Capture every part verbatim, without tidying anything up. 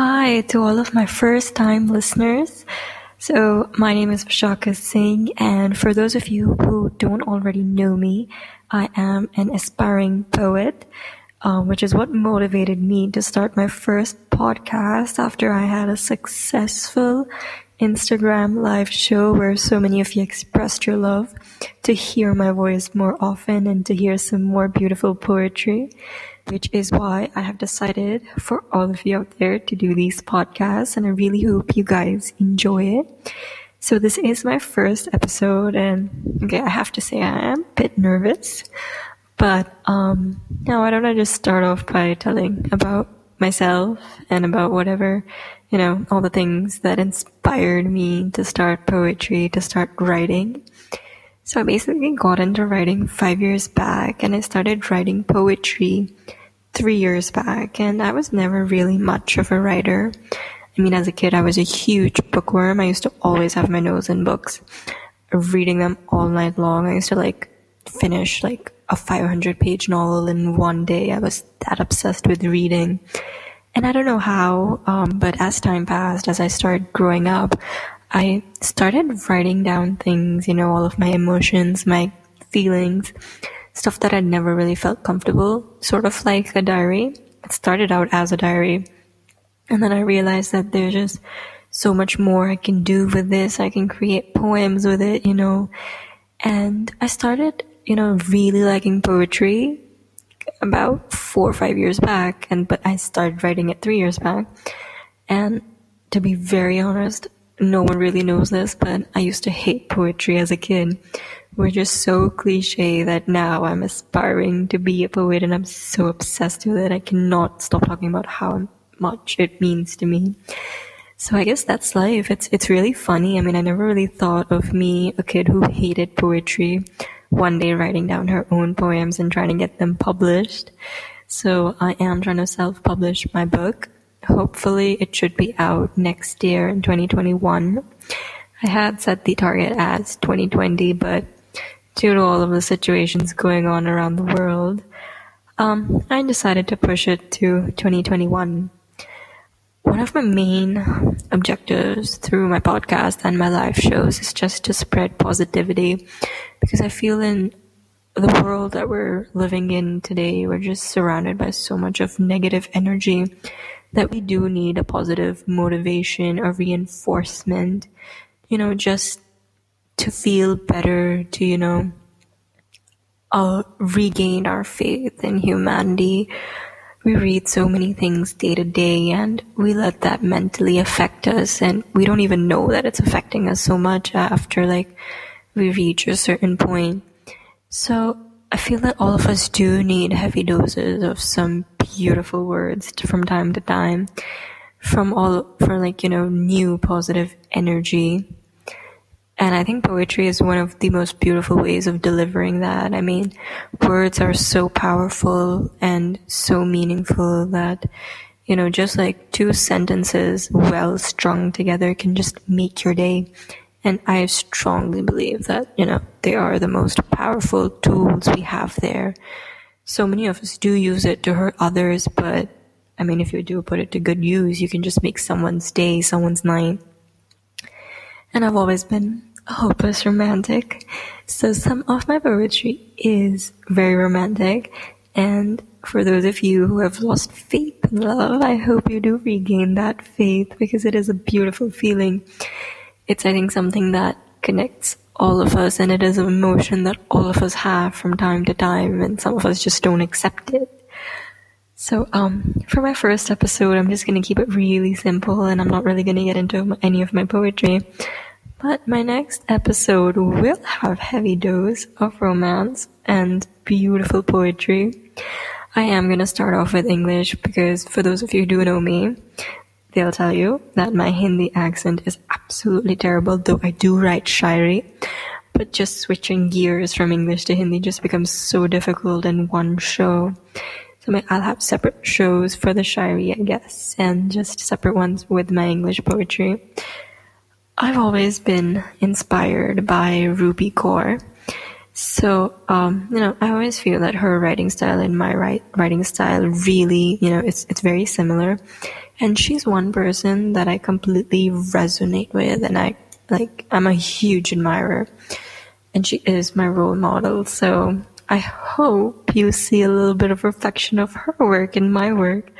Hi to all of my first-time listeners. So my name is Vishaka Singh, and for those of you who don't already know me, I am an aspiring poet, uh, which is what motivated me to start my first podcast after I had a successful Instagram live show where so many of you expressed your love to hear my voice more often and to hear some more beautiful poetry, which is why I have decided for all of you out there to do these podcasts, and I really hope you guys enjoy it. So this is my first episode, and okay, I have to say I am a bit nervous, but um, now why don't I just start off by telling about myself and about whatever, you know, all the things that inspired me to start poetry, to start writing. So I basically got into writing five years back, and I started writing poetry three years back, and I was never really much of a writer. I mean, as a kid, I was a huge bookworm. I used to always have my nose in books, reading them all night long. I used to, like, finish, like, a five hundred page novel in one day. I was that obsessed with reading. And I don't know how, um, but as time passed, as I started growing up, I started writing down things, you know, all of my emotions, my feelings, stuff that I'd never really felt comfortable, sort of like a diary. It started out as a diary, and then I realized that there's just so much more I can do with this. I can create poems with it, you know, and I started, you know, really liking poetry about four or five years back, and but I started writing it three years back, and to be very honest, no one really knows this, but I used to hate poetry as a kid, which is so cliche that now I'm aspiring to be a poet, and I'm so obsessed with it. I cannot stop talking about how much it means to me. So I guess that's life. It's it's really funny. I mean, I never really thought of me, a kid who hated poetry, one day writing down her own poems and trying to get them published. So I am trying to self-publish my book. Hopefully it should be out next year in twenty twenty-one. I had set the target as twenty twenty, but due to all of the situations going on around the world, um, I decided to push it to twenty twenty-one. One of my main objectives through my podcast and my live shows is just to spread positivity, because I feel in the world that we're living in today, we're just surrounded by so much of negative energy that we do need a positive motivation or reinforcement, you know, just to feel better, to, you know, uh, regain our faith in humanity. We read so many things day to day, and we let that mentally affect us, and we don't even know that it's affecting us so much after, like, we reach a certain point. So I feel that all of us do need heavy doses of some beautiful words to, from time to time, from all, for like, you know, new positive energy. And I think poetry is one of the most beautiful ways of delivering that. I mean, words are so powerful and so meaningful that, you know, just like two sentences well strung together can just make your day. And I strongly believe that, you know, they are the most powerful tools we have there. So many of us do use it to hurt others, but I mean, if you do put it to good use, you can just make someone's day, someone's night. And I've always been a hopeless romantic, so some of my poetry is very romantic. And for those of you who have lost faith in love, I hope you do regain that faith, because it is a beautiful feeling. It's, I think, something that connects all of us, and it is an emotion that all of us have from time to time, and some of us just don't accept it. So um, for my first episode, I'm just going to keep it really simple, and I'm not really going to get into any of my poetry. But my next episode will have heavy dose of romance and beautiful poetry. I am going to start off with English, because for those of you who do know me, they'll tell you that my Hindi accent is absolutely terrible, though I do write shairi. But just switching gears from English to Hindi just becomes so difficult in one show. I'll have separate shows for the shairi, I guess, and just separate ones with my English poetry. I've always been inspired by Rupi Kaur. So, um, you know, I always feel that her writing style and my write, writing style really, you know, it's it's very similar. And she's one person that I completely resonate with, and I, like, I'm a huge admirer. And she is my role model, so I hope you see a little bit of reflection of her work in my work.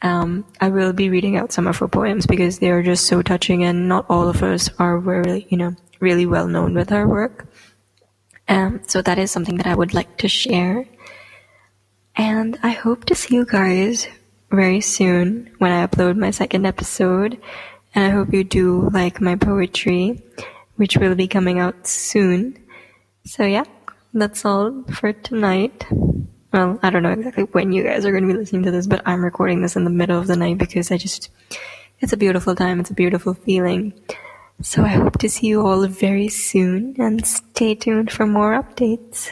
Um, I will be reading out some of her poems because they are just so touching, and not all of us are really, you know, really well known with her work. Um, so that is something that I would like to share. And I hope to see you guys very soon when I upload my second episode. And I hope you do like my poetry, which will be coming out soon. So yeah, that's all for tonight. Well, I don't know exactly when you guys are going to be listening to this, but I'm recording this in the middle of the night because I just, it's a beautiful time, it's a beautiful feeling. So I hope to see you all very soon, and stay tuned for more updates.